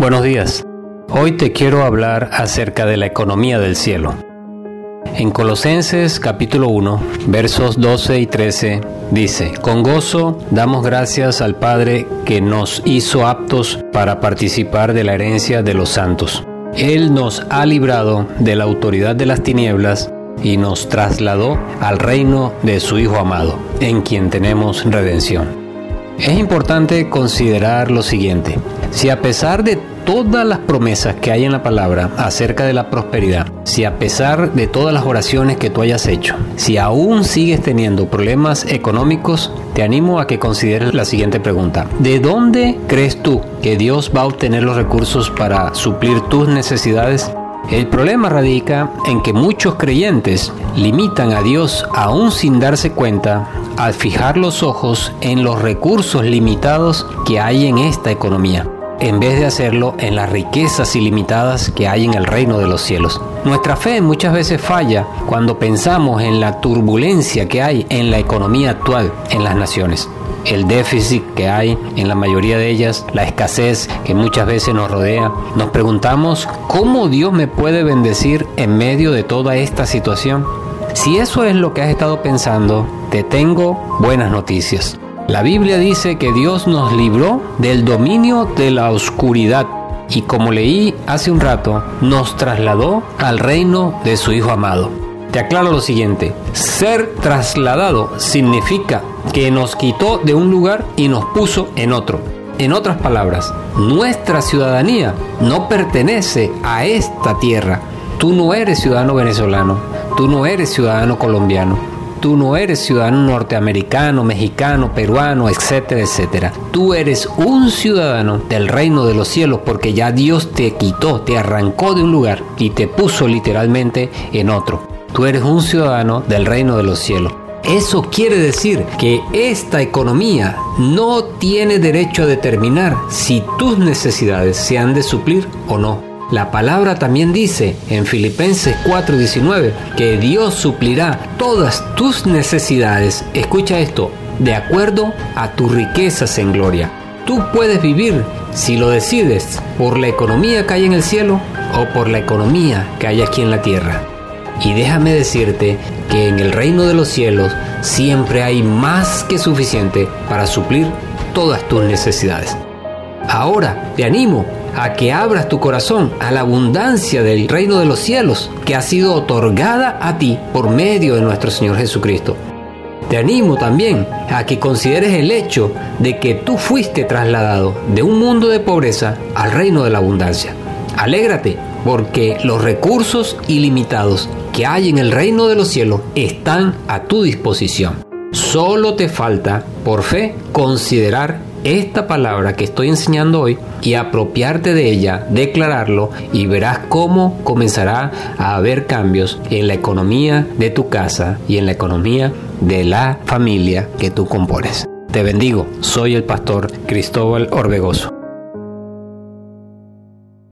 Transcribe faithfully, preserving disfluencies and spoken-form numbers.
Buenos días. Hoy te quiero hablar acerca de la economía del cielo. En Colosenses capítulo uno, versos doce y trece, dice: Con gozo damos gracias al Padre que nos hizo aptos para participar de la herencia de los santos. Él nos ha librado de la autoridad de las tinieblas y nos trasladó al reino de su Hijo amado, en quien tenemos redención. Es importante considerar lo siguiente: si a pesar de todas las promesas que hay en la palabra acerca de la prosperidad, si a pesar de todas las oraciones que tú hayas hecho, si aún sigues teniendo problemas económicos, te animo a que consideres la siguiente pregunta: ¿de dónde crees tú que Dios va a obtener los recursos para suplir tus necesidades? El problema radica en que muchos creyentes limitan a Dios aún sin darse cuenta al fijar los ojos en los recursos limitados que hay en esta economía, en vez de hacerlo en las riquezas ilimitadas que hay en el reino de los cielos. Nuestra fe muchas veces falla cuando pensamos en la turbulencia que hay en la economía actual en las naciones, el déficit que hay en la mayoría de ellas, la escasez que muchas veces nos rodea. Nos preguntamos, ¿cómo Dios me puede bendecir en medio de toda esta situación? Si eso es lo que has estado pensando, te tengo buenas noticias. La Biblia dice que Dios nos libró del dominio de la oscuridad y, como leí hace un rato, nos trasladó al reino de su Hijo amado. Te aclaro lo siguiente: ser trasladado significa que nos quitó de un lugar y nos puso en otro. En otras palabras, nuestra ciudadanía no pertenece a esta tierra. Tú no eres ciudadano venezolano, tú no eres ciudadano colombiano, tú no eres ciudadano norteamericano, mexicano, peruano, etcétera, etcétera. Tú eres un ciudadano del reino de los cielos, porque ya Dios te quitó, te arrancó de un lugar y te puso literalmente en otro. Tú eres un ciudadano del reino de los cielos. Eso quiere decir que esta economía no tiene derecho a determinar si tus necesidades se han de suplir o no. La palabra también dice en Filipenses cuatro diecinueve que Dios suplirá todas tus necesidades, escucha esto, de acuerdo a tus riquezas en gloria. Tú puedes vivir, si lo decides, por la economía que hay en el cielo o por la economía que hay aquí en la tierra. Y déjame decirte que en el reino de los cielos siempre hay más que suficiente para suplir todas tus necesidades. Ahora te animo a que abras tu corazón a la abundancia del reino de los cielos que ha sido otorgada a ti por medio de nuestro Señor Jesucristo. Te animo también a que consideres el hecho de que tú fuiste trasladado de un mundo de pobreza al reino de la abundancia. Alégrate, porque los recursos ilimitados que hay en el reino de los cielos están a tu disposición. Solo te falta, por fe, considerar esta palabra que estoy enseñando hoy y apropiarte de ella, declararlo, y verás cómo comenzará a haber cambios en la economía de tu casa y en la economía de la familia que tú compones. Te bendigo. Soy el pastor Cristóbal Orbegoso.